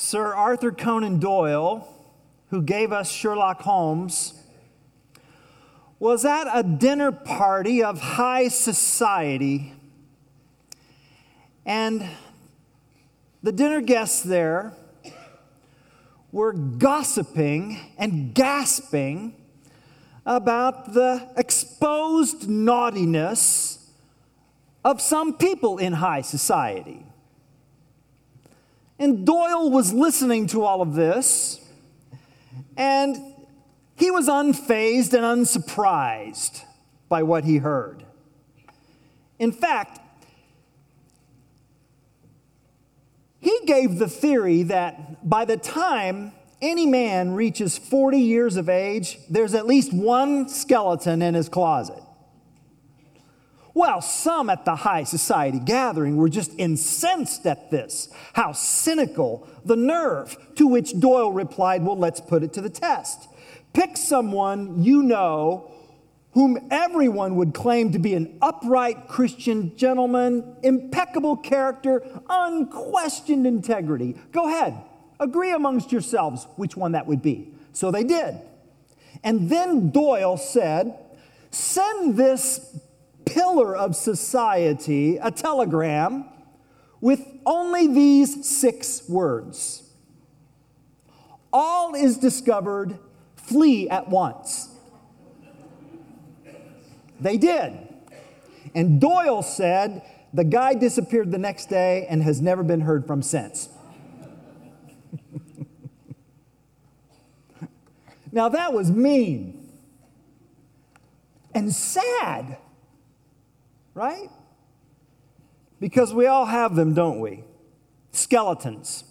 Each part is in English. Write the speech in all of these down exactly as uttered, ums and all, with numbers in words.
Sir Arthur Conan Doyle, who gave us Sherlock Holmes, was at a dinner party of high society. And the dinner guests there were gossiping and gasping about the exposed naughtiness of some people in high society. And Doyle was listening to all of this, and he was unfazed and unsurprised by what he heard. In fact, he gave the theory that by the time any man reaches forty years of age, there's at least one skeleton in his closet. Well, some at the high society gathering were just incensed at this. How cynical the nerve, to which Doyle replied, well, let's put it to the test. Pick someone you know whom everyone would claim to be an upright Christian gentleman, impeccable character, unquestioned integrity. Go ahead, agree amongst yourselves which one that would be. So they did. And then Doyle said, send this pillar of society a telegram with only these six words. All is discovered, flee at once. They did. And Doyle said the guy disappeared the next day and has never been heard from since. Now that was mean and sad. Right? Because we all have them, don't we? Skeletons.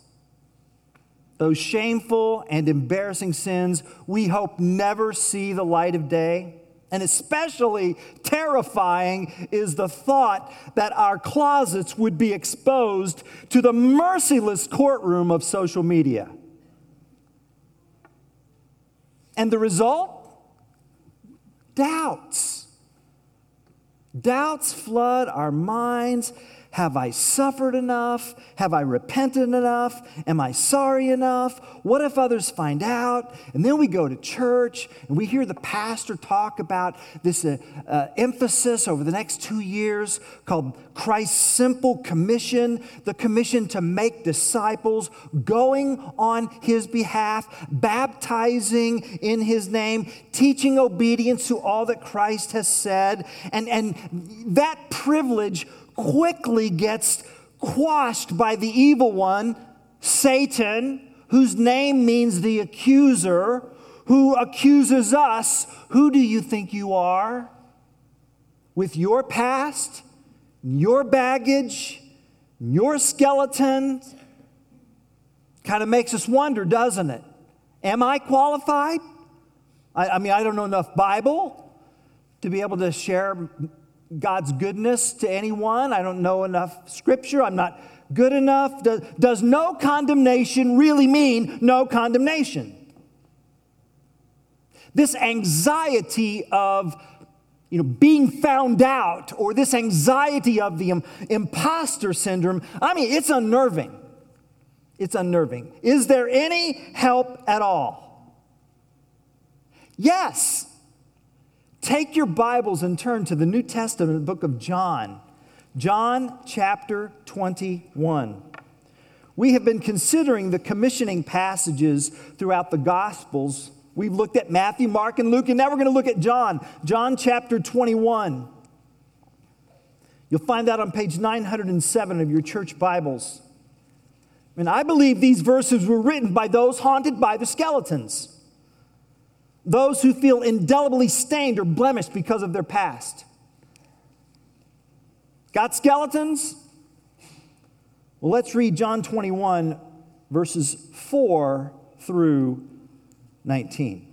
Those shameful and embarrassing sins we hope never see the light of day. And especially terrifying is the thought that our closets would be exposed to the merciless courtroom of social media. And the result? Doubts. Doubts flood our minds. Have I suffered enough? Have I repented enough? Am I sorry enough? What if others find out? And then we go to church and we hear the pastor talk about this uh, uh, emphasis over the next two years called Christ's simple commission, the commission to make disciples, going on his behalf, baptizing in his name, teaching obedience to all that Christ has said. And, and that privilege quickly gets quashed by the evil one, Satan, whose name means the accuser, who accuses us. Who do you think you are? With your past, your baggage, your skeleton, kind of makes us wonder, doesn't it? Am I qualified? I, I mean, I don't know enough Bible to be able to share God's goodness to anyone. I don't know enough scripture. I'm not good enough. Does, does no condemnation really mean no condemnation? This anxiety of, you know, being found out, or this anxiety of the imposter syndrome, I mean, it's unnerving. It's unnerving. Is there any help at all? Yes. Take your Bibles and turn to the New Testament, the book of John. John chapter twenty-one. We have been considering the commissioning passages throughout the Gospels. We've looked at Matthew, Mark, and Luke, and now we're going to look at John. John chapter twenty-one. You'll find that on page nine oh seven of your church Bibles. And I believe these verses were written by those haunted by the skeletons. Those who feel indelibly stained or blemished because of their past. Got skeletons? Well, let's read John twenty-one, verses four through nineteen.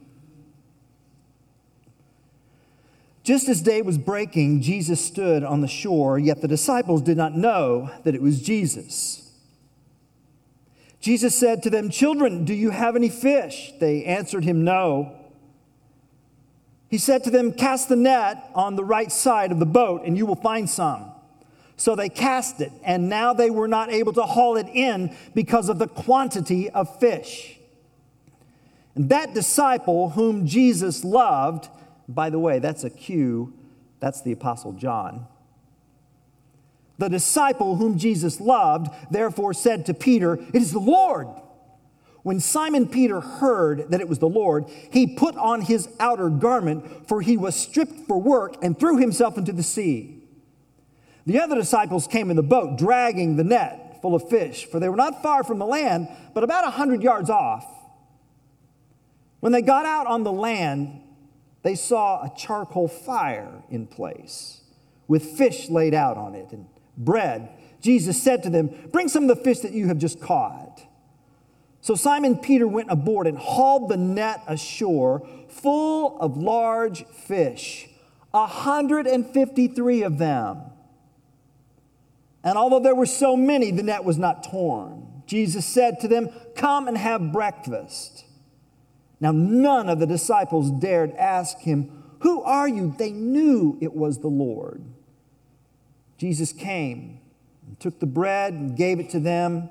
Just as day was breaking, Jesus stood on the shore, yet the disciples did not know that it was Jesus. Jesus said to them, "Children, do you have any fish?" They answered him, "No." He said to them, "Cast the net on the right side of the boat, and you will find some." So they cast it, and now they were not able to haul it in because of the quantity of fish. And that disciple whom Jesus loved, by the way, that's a cue, that's the Apostle John. The disciple whom Jesus loved, therefore said to Peter, "It is the Lord." When Simon Peter heard that it was the Lord, he put on his outer garment, for he was stripped for work, and threw himself into the sea. The other disciples came in the boat, dragging the net full of fish, for they were not far from the land, but about a hundred yards off. When they got out on the land, they saw a charcoal fire in place, with fish laid out on it and bread. Jesus said to them, "Bring some of the fish that you have just caught." So Simon Peter went aboard and hauled the net ashore, full of large fish, one hundred fifty-three of them. And although there were so many, the net was not torn. Jesus said to them, "Come and have breakfast." Now none of the disciples dared ask him, "Who are you?" They knew it was the Lord. Jesus came and took the bread and gave it to them,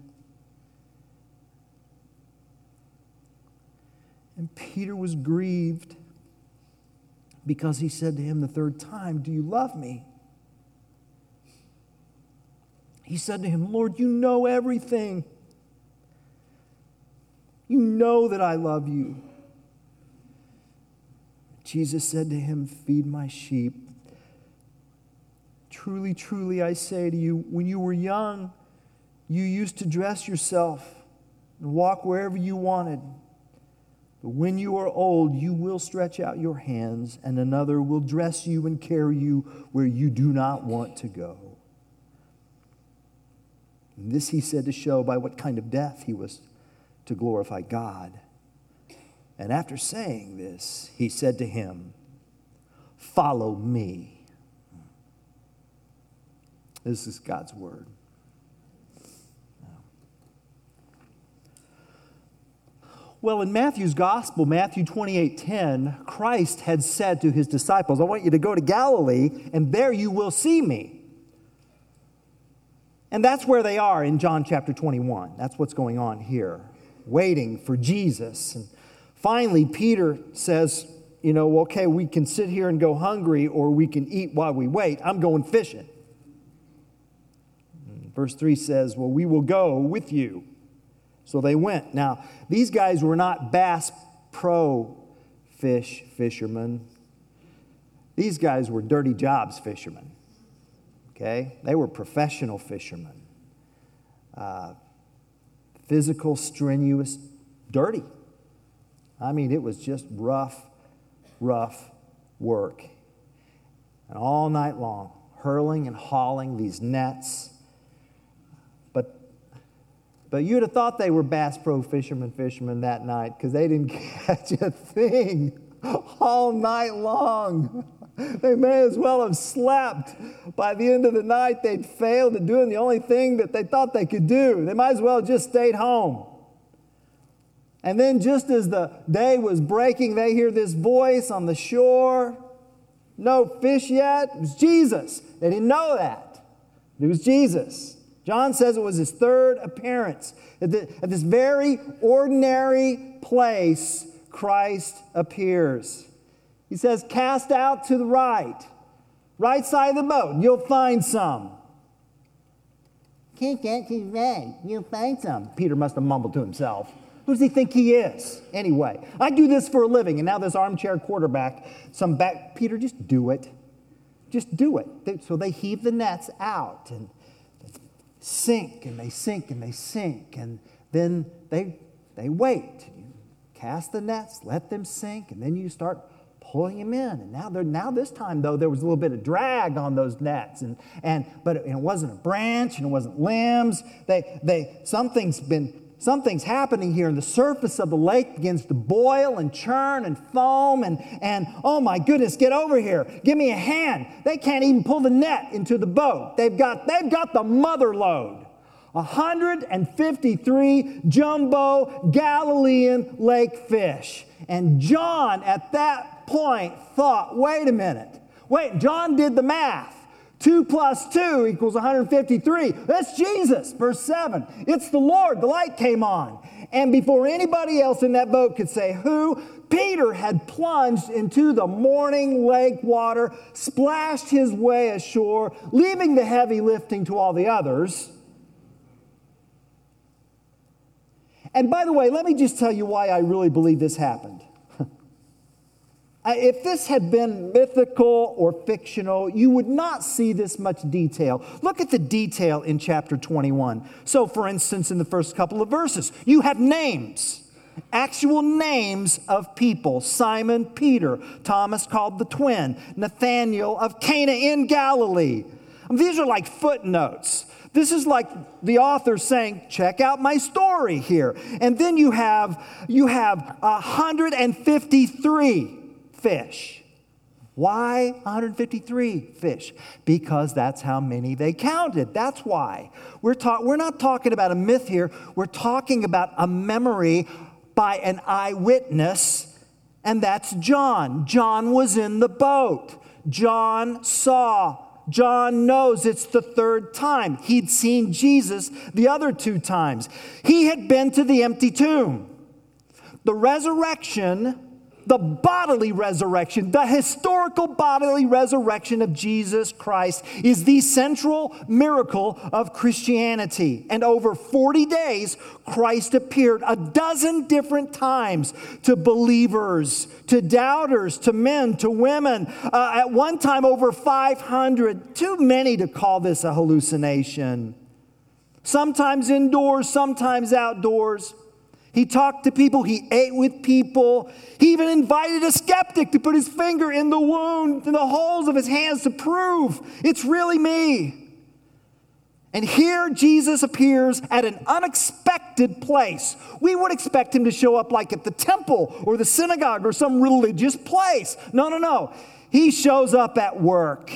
And Peter was grieved because he said to him the third time, "Do you love me?" He said to him, "Lord, you know everything. You know that I love you." Jesus said to him, "Feed my sheep. Truly, truly, I say to you, when you were young, you used to dress yourself and walk wherever you wanted. But when you are old, you will stretch out your hands, and another will dress you and carry you where you do not want to go." And this he said to show by what kind of death he was to glorify God. And after saying this, he said to him, "Follow me." This is God's word. Well, in Matthew's gospel, Matthew twenty-eight ten, Christ had said to his disciples, "I want you to go to Galilee, and there you will see me." And that's where they are in John chapter twenty-one. That's what's going on here, waiting for Jesus. And finally, Peter says, you know, okay, we can sit here and go hungry, or we can eat while we wait. I'm going fishing. Verse three says, "Well, we will go with you." So they went. Now, these guys were not Bass Pro fish fishermen. These guys were dirty jobs fishermen. Okay? They were professional fishermen. Uh, physical, strenuous, dirty. I mean, it was just rough, rough work. And all night long, hurling and hauling these nets. But, but you'd have thought they were Bass Pro fishermen, fishermen that night, because they didn't catch a thing all night long. They may as well have slept. By the end of the night, they'd failed at doing the only thing that they thought they could do. They might as well have just stayed home. And then just as the day was breaking, they hear this voice on the shore. No fish yet. It was Jesus. They didn't know that. It was Jesus. John says it was his third appearance. At, the, at this very ordinary place, Christ appears. He says, "Cast out to the right, right side of the boat, you'll find some." he gets his way. You fight him. Peter must have mumbled to himself. Who does he think he is? Anyway, I do this for a living, and now this armchair quarterback, some back, Peter, just do it. Just do it. So they heave the nets out, and they sink, and they sink, and they sink, and then they they wait. You cast the nets, let them sink, and then you start pulling them in. And now they're now this time though there was a little bit of drag on those nets, and and but it, and it wasn't a branch, and it wasn't limbs. They they something's been. Something's happening here, and the surface of the lake begins to boil and churn and foam, and, and oh my goodness, get over here. Give me a hand. They can't even pull the net into the boat. They've got, they've got the mother load. one hundred fifty-three jumbo Galilean lake fish. And John at that point thought, wait a minute. Wait, John did the math. Two plus two equals one hundred fifty-three. That's Jesus, verse seven. It's the Lord. The light came on. And before anybody else in that boat could say who, Peter had plunged into the morning lake water, splashed his way ashore, leaving the heavy lifting to all the others. And by the way, let me just tell you why I really believe this happened. If this had been mythical or fictional, you would not see this much detail. Look at the detail in chapter twenty-one. So, for instance, in the first couple of verses, you have names, actual names of people. Simon Peter, Thomas called the twin, Nathanael of Cana in Galilee. I mean, these are like footnotes. This is like the author saying, check out my story here. And then you have, you have one hundred fifty-three fish. Why one hundred fifty-three fish? Because that's how many they counted. That's why. We're, ta- we're not talking about a myth here. We're talking about a memory by an eyewitness, and that's John. John was in the boat. John saw. John knows it's the third time. He'd seen Jesus the other two times. He had been to the empty tomb. The resurrection... The bodily resurrection, the historical bodily resurrection of Jesus Christ is the central miracle of Christianity. And over forty days, Christ appeared a dozen different times to believers, to doubters, to men, to women. Uh, at one time, over five hundred. Too many to call this a hallucination. Sometimes indoors, sometimes outdoors. He talked to people. He ate with people. He even invited a skeptic to put his finger in the wound, in the holes of his hands to prove it's really me. And here Jesus appears at an unexpected place. We would expect him to show up like at the temple or the synagogue or some religious place. No, no, no. He shows up at work.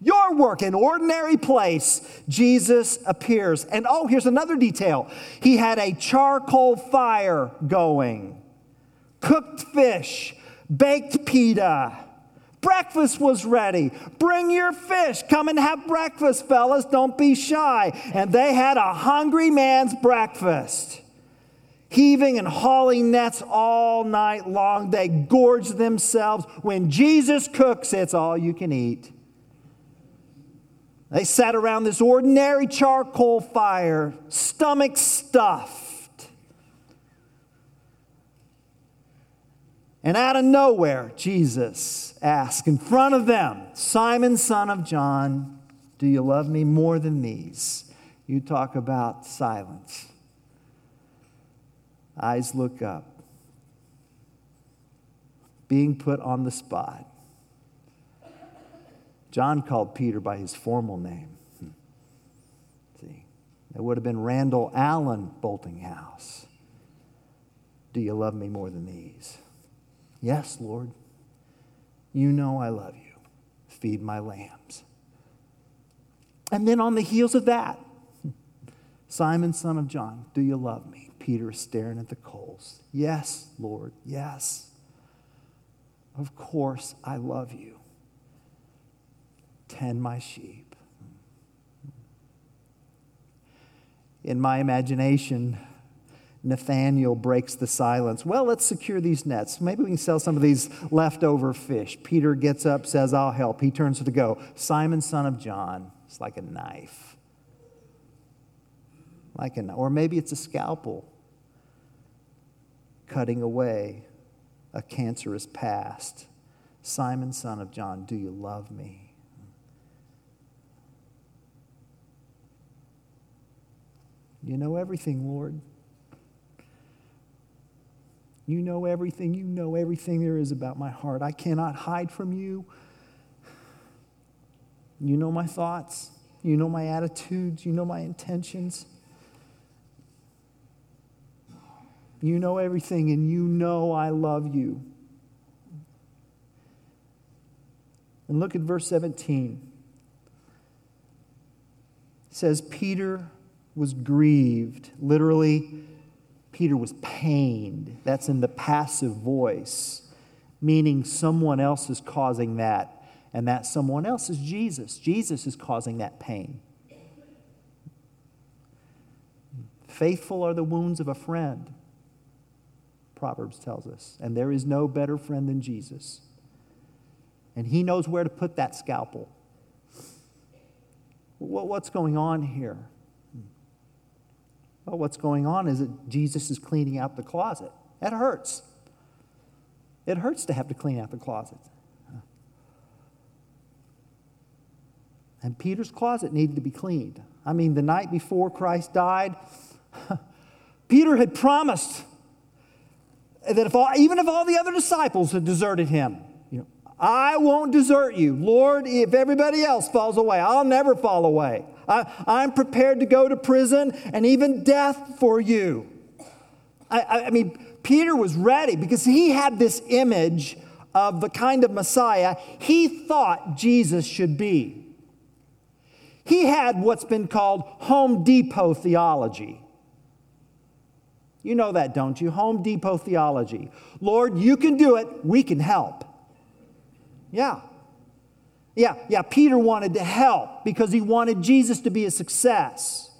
Your work, an ordinary place, Jesus appears. And oh, here's another detail. He had a charcoal fire going, cooked fish, baked pita. Breakfast was ready. Bring your fish. Come and have breakfast, fellas. Don't be shy. And they had a hungry man's breakfast. Heaving and hauling nets all night long. They gorged themselves. When Jesus cooks, it's all you can eat. They sat around this ordinary charcoal fire, stomach stuffed. And out of nowhere, Jesus asked in front of them, Simon, son of John, do you love me more than these? You talk about silence. Eyes look up. Being put on the spot. John called Peter by his formal name. See, that would have been Randall Allen Boltinghouse. Do you love me more than these? Yes, Lord. You know I love you. Feed my lambs. And then on the heels of that, Simon, son of John, do you love me? Peter is staring at the coals. Yes, Lord. Yes. Of course I love you. Tend my sheep. In my imagination, Nathanael breaks the silence. Well, let's secure these nets. Maybe we can sell some of these leftover fish. Peter gets up, says, I'll help. He turns to go. Simon, son of John. It's like a knife. like an, or maybe it's a scalpel cutting away a cancerous past. Simon, son of John, do you love me? You know everything, Lord. You know everything. You know everything there is about my heart. I cannot hide from you. You know my thoughts. You know my attitudes. You know my intentions. You know everything, and you know I love you. And look at verse seventeen. It says, Peter was grieved. Literally, Peter was pained. That's in the passive voice, meaning someone else is causing that. And that someone else is Jesus. Jesus is causing that pain. Faithful are the wounds of a friend, Proverbs tells us. And there is no better friend than Jesus. And he knows where to put that scalpel. What's going on here? Well, what's going on is that Jesus is cleaning out the closet. That hurts. It hurts to have to clean out the closet. And Peter's closet needed to be cleaned. I mean, the night before Christ died, Peter had promised that if all, even if all the other disciples had deserted him, you know, I won't desert you. Lord, if everybody else falls away, I'll never fall away. I, I'm prepared to go to prison and even death for you. I, I, I mean, Peter was ready because he had this image of the kind of Messiah he thought Jesus should be. He had what's been called Home Depot theology. You know that, don't you? Home Depot theology. Lord, you can do it. We can help. Yeah. Yeah, yeah. Peter wanted to help because he wanted Jesus to be a success.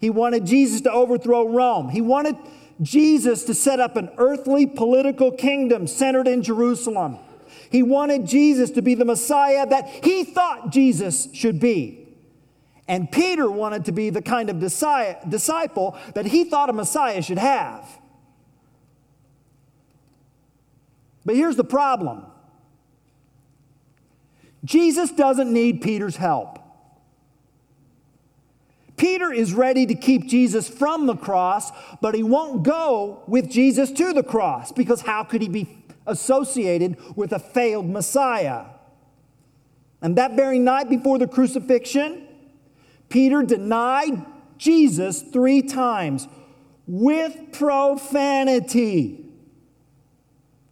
He wanted Jesus to overthrow Rome. He wanted Jesus to set up an earthly political kingdom centered in Jerusalem. He wanted Jesus to be the Messiah that he thought Jesus should be. And Peter wanted to be the kind of disciple that he thought a Messiah should have. But here's the problem. Jesus doesn't need Peter's help. Peter is ready to keep Jesus from the cross, but he won't go with Jesus to the cross because how could he be associated with a failed Messiah? And that very night before the crucifixion, Peter denied Jesus three times with profanity.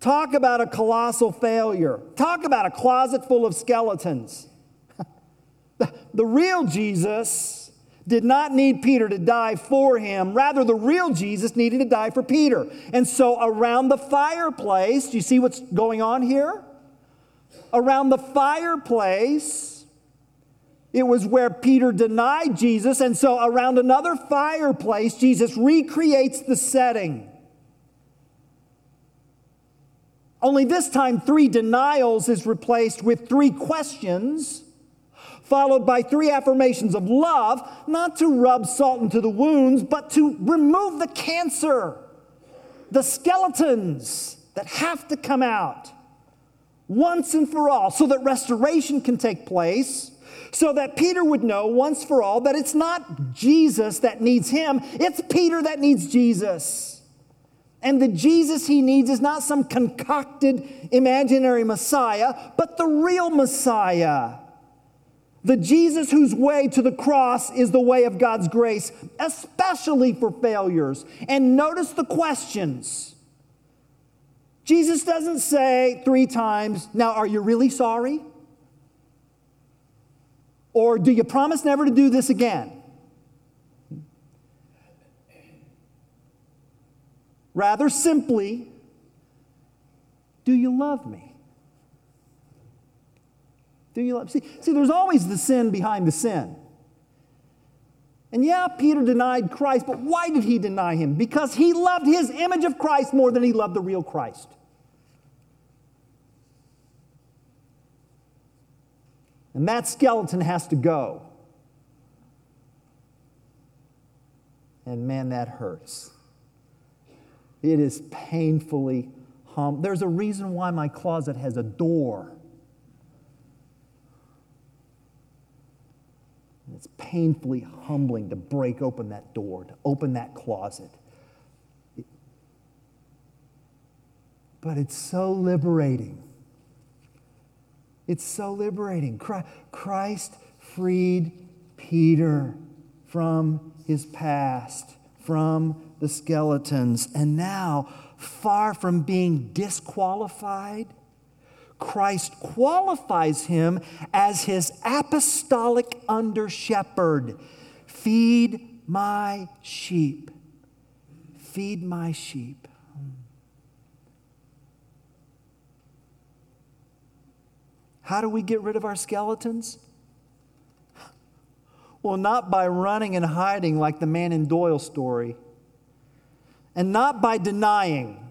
Talk about a colossal failure. Talk about a closet full of skeletons. The real Jesus did not need Peter to die for him. Rather, the real Jesus needed to die for Peter. And so around the fireplace, do you see what's going on here? Around the fireplace, it was where Peter denied Jesus. And so around another fireplace, Jesus recreates the setting. Only this time, three denials is replaced with three questions, followed by three affirmations of love, not to rub salt into the wounds, but to remove the cancer, the skeletons that have to come out once and for all, so that restoration can take place, so that Peter would know once for all that it's not Jesus that needs him, it's Peter that needs Jesus. And the Jesus he needs is not some concocted imaginary Messiah, but the real Messiah. The Jesus whose way to the cross is the way of God's grace, especially for failures. And notice the questions. Jesus doesn't say three times, now are you really sorry? Or do you promise never to do this again? Rather simply, do you love me? Do you love? See, see, there's always the sin behind the sin. And yeah, Peter denied Christ, but why did he deny him? Because he loved his image of Christ more than he loved the real Christ. And that skeleton has to go. And man, that hurts. It is painfully humble. There's a reason why my closet has a door. It's painfully humbling to break open that door, to open that closet. But it's so liberating. It's so liberating. Christ freed Peter from his past, from the skeletons. And now, far from being disqualified, Christ qualifies him as his apostolic under-shepherd. Feed my sheep. Feed my sheep. How do we get rid of our skeletons? Well, not by running and hiding like the man in Doyle's story. And not by denying,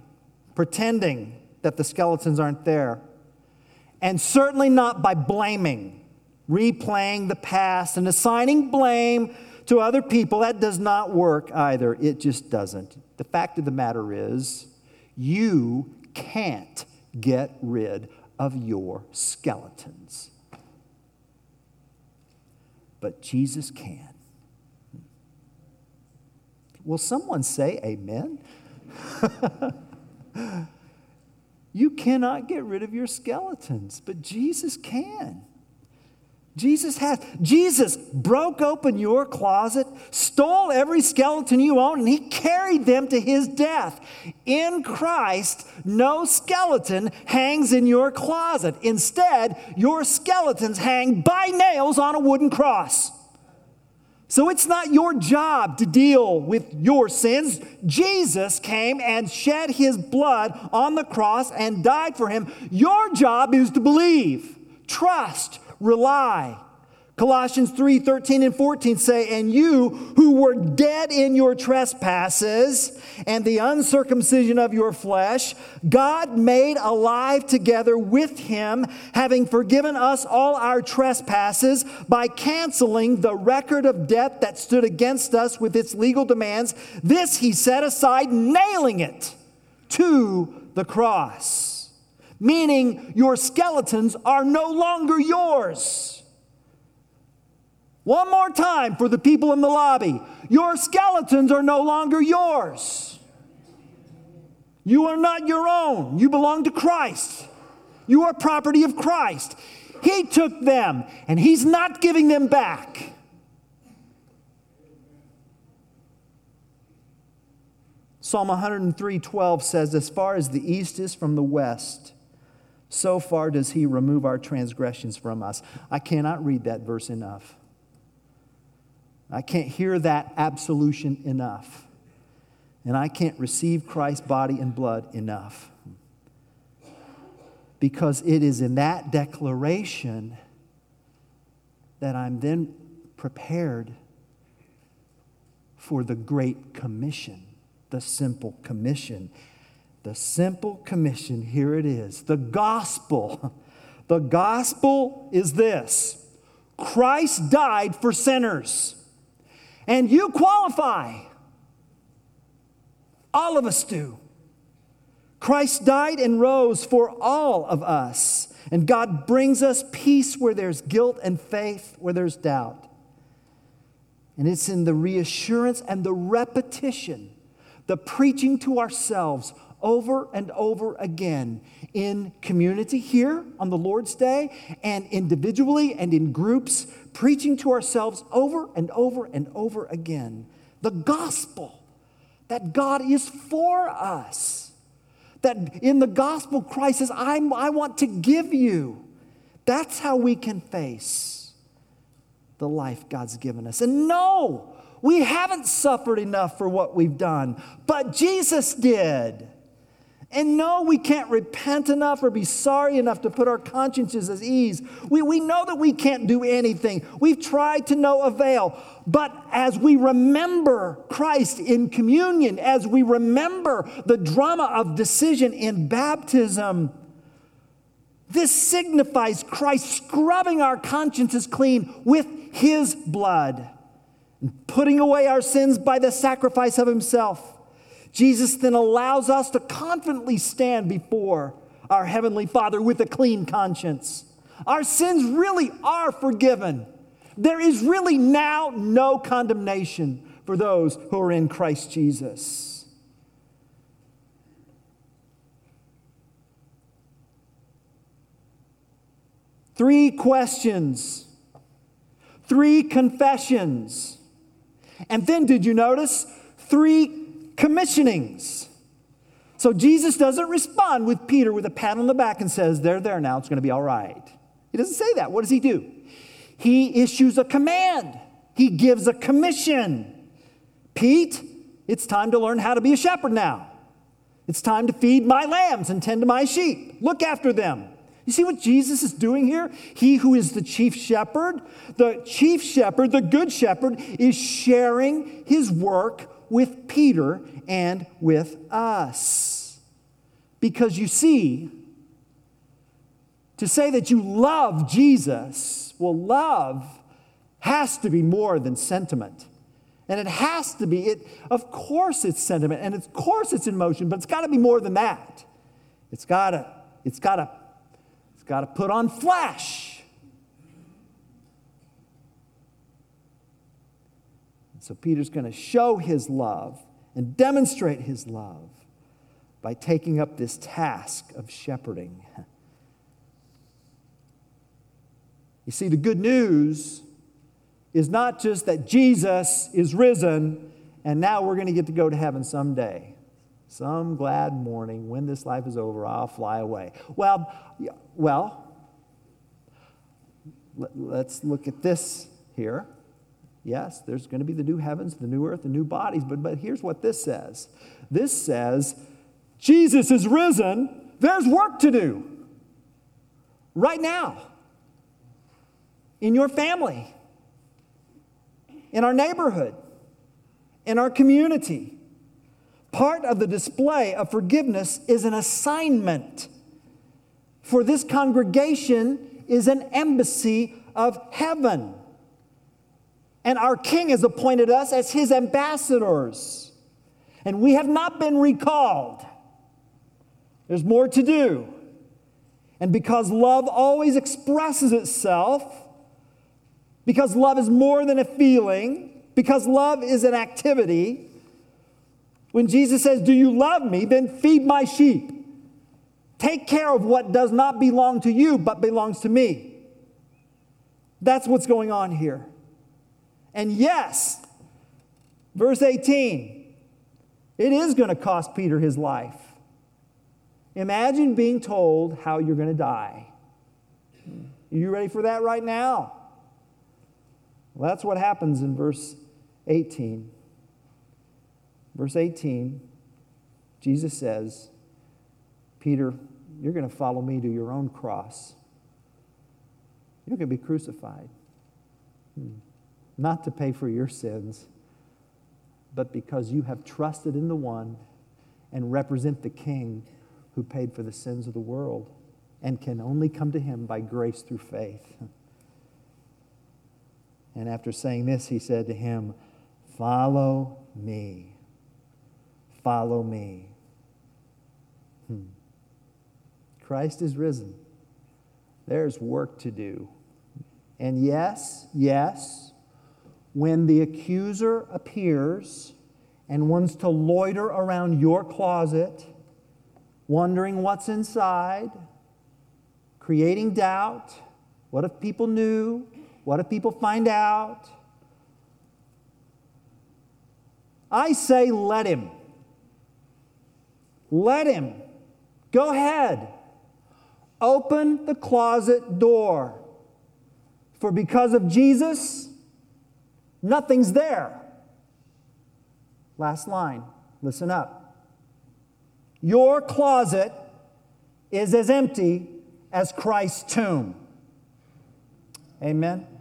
pretending that the skeletons aren't there. And certainly not by blaming, replaying the past and assigning blame to other people. That does not work either. It just doesn't. The fact of the matter is, you can't get rid of your skeletons. But Jesus can. Will someone say amen? You cannot get rid of your skeletons, but Jesus can. Jesus has. Jesus broke open your closet, stole every skeleton you own, and he carried them to his death. In Christ, no skeleton hangs in your closet. Instead, your skeletons hang by nails on a wooden cross. So it's not your job to deal with your sins. Jesus came and shed his blood on the cross and died for him. Your job is to believe, trust, rely. Colossians three, thirteen and fourteen say, and you who were dead in your trespasses and the uncircumcision of your flesh, God made alive together with him, having forgiven us all our trespasses by canceling the record of debt that stood against us with its legal demands. This he set aside, nailing it to the cross. Meaning your skeletons are no longer yours. One more time for the people in the lobby. Your skeletons are no longer yours. You are not your own. You belong to Christ. You are property of Christ. He took them, and he's not giving them back. Psalm one hundred three, twelve says, as far as the east is from the west, so far does he remove our transgressions from us. I cannot read that verse enough. I can't hear that absolution enough. And I can't receive Christ's body and blood enough. Because it is in that declaration that I'm then prepared for the Great Commission, the simple commission. The simple commission, here it is. The gospel. The gospel is this. Christ died for sinners. And you qualify. All of us do. Christ died and rose for all of us. And God brings us peace where there's guilt and faith where there's doubt. And it's in the reassurance and the repetition, the preaching to ourselves over and over again in community here on the Lord's Day and individually and in groups, preaching to ourselves over and over and over again. The gospel that God is for us. That in the gospel Christ says, I'm, I want to give you. That's how we can face the life God's given us. And no, we haven't suffered enough for what we've done, but Jesus did. And no, we can't repent enough or be sorry enough to put our consciences at ease. We, we know that we can't do anything. We've tried to no avail. But as we remember Christ in communion, as we remember the drama of decision in baptism, this signifies Christ scrubbing our consciences clean with his blood. putting away our sins by the sacrifice of himself. Jesus then allows us to confidently stand before our Heavenly Father with a clean conscience. Our sins really are forgiven. There is really now no condemnation for those who are in Christ Jesus. Three questions, three confessions, and then did you notice? Three commissionings. So Jesus doesn't respond with Peter with a pat on the back and says, there, there now, it's going to be all right. He doesn't say that. What does he do? He issues a command. He gives a commission. Pete, it's time to learn how to be a shepherd now. It's time to feed my lambs and tend to my sheep. Look after them. You see what Jesus is doing here? He who is the chief shepherd, the chief shepherd, the good shepherd, is sharing his work with Peter and with us. Because you see, to say that you love Jesus, well, love has to be more than sentiment. And it has to be, it. of course it's sentiment, and of course it's emotion, but it's got to be more than that. It's got to, it's got to, it's got to put on flesh. And so Peter's going to show his love and demonstrate his love by taking up this task of shepherding. You see, the good news is not just that Jesus is risen and now we're going to get to go to heaven someday. Some glad morning, when this life is over, I'll fly away. Well, well, let's look at this here. Yes, there's going to be the new heavens, the new earth, the new bodies, but, but here's what this says. This says, Jesus is risen, there's work to do right now. In your family, in our neighborhood, in our community. Part of the display of forgiveness is an assignment. For this congregation is an embassy of heaven. And our King has appointed us as his ambassadors. And we have not been recalled. There's more to do. And because love always expresses itself, because love is more than a feeling, because love is an activity. When Jesus says, do you love me? Then feed my sheep. Take care of what does not belong to you, but belongs to me. That's what's going on here. And yes, verse eighteen, it is going to cost Peter his life. Imagine being told how you're going to die. Are you ready for that right now? Well, that's what happens in verse eighteen. Verse eighteen, Jesus says, Peter, you're going to follow me to your own cross. You're going to be crucified. Hmm. Not to pay for your sins, but because you have trusted in the one and represent the King who paid for the sins of the world and can only come to him by grace through faith. And after saying this, he said to him, follow me. Follow me. Hmm. Christ is risen. There's work to do. And yes, yes, when the accuser appears and wants to loiter around your closet, wondering what's inside, creating doubt, what if people knew? What if people find out? I say let him. Let him. Go ahead. Open the closet door. For because of Jesus, nothing's there. Last line. Listen up. Your closet is as empty as Christ's tomb. Amen.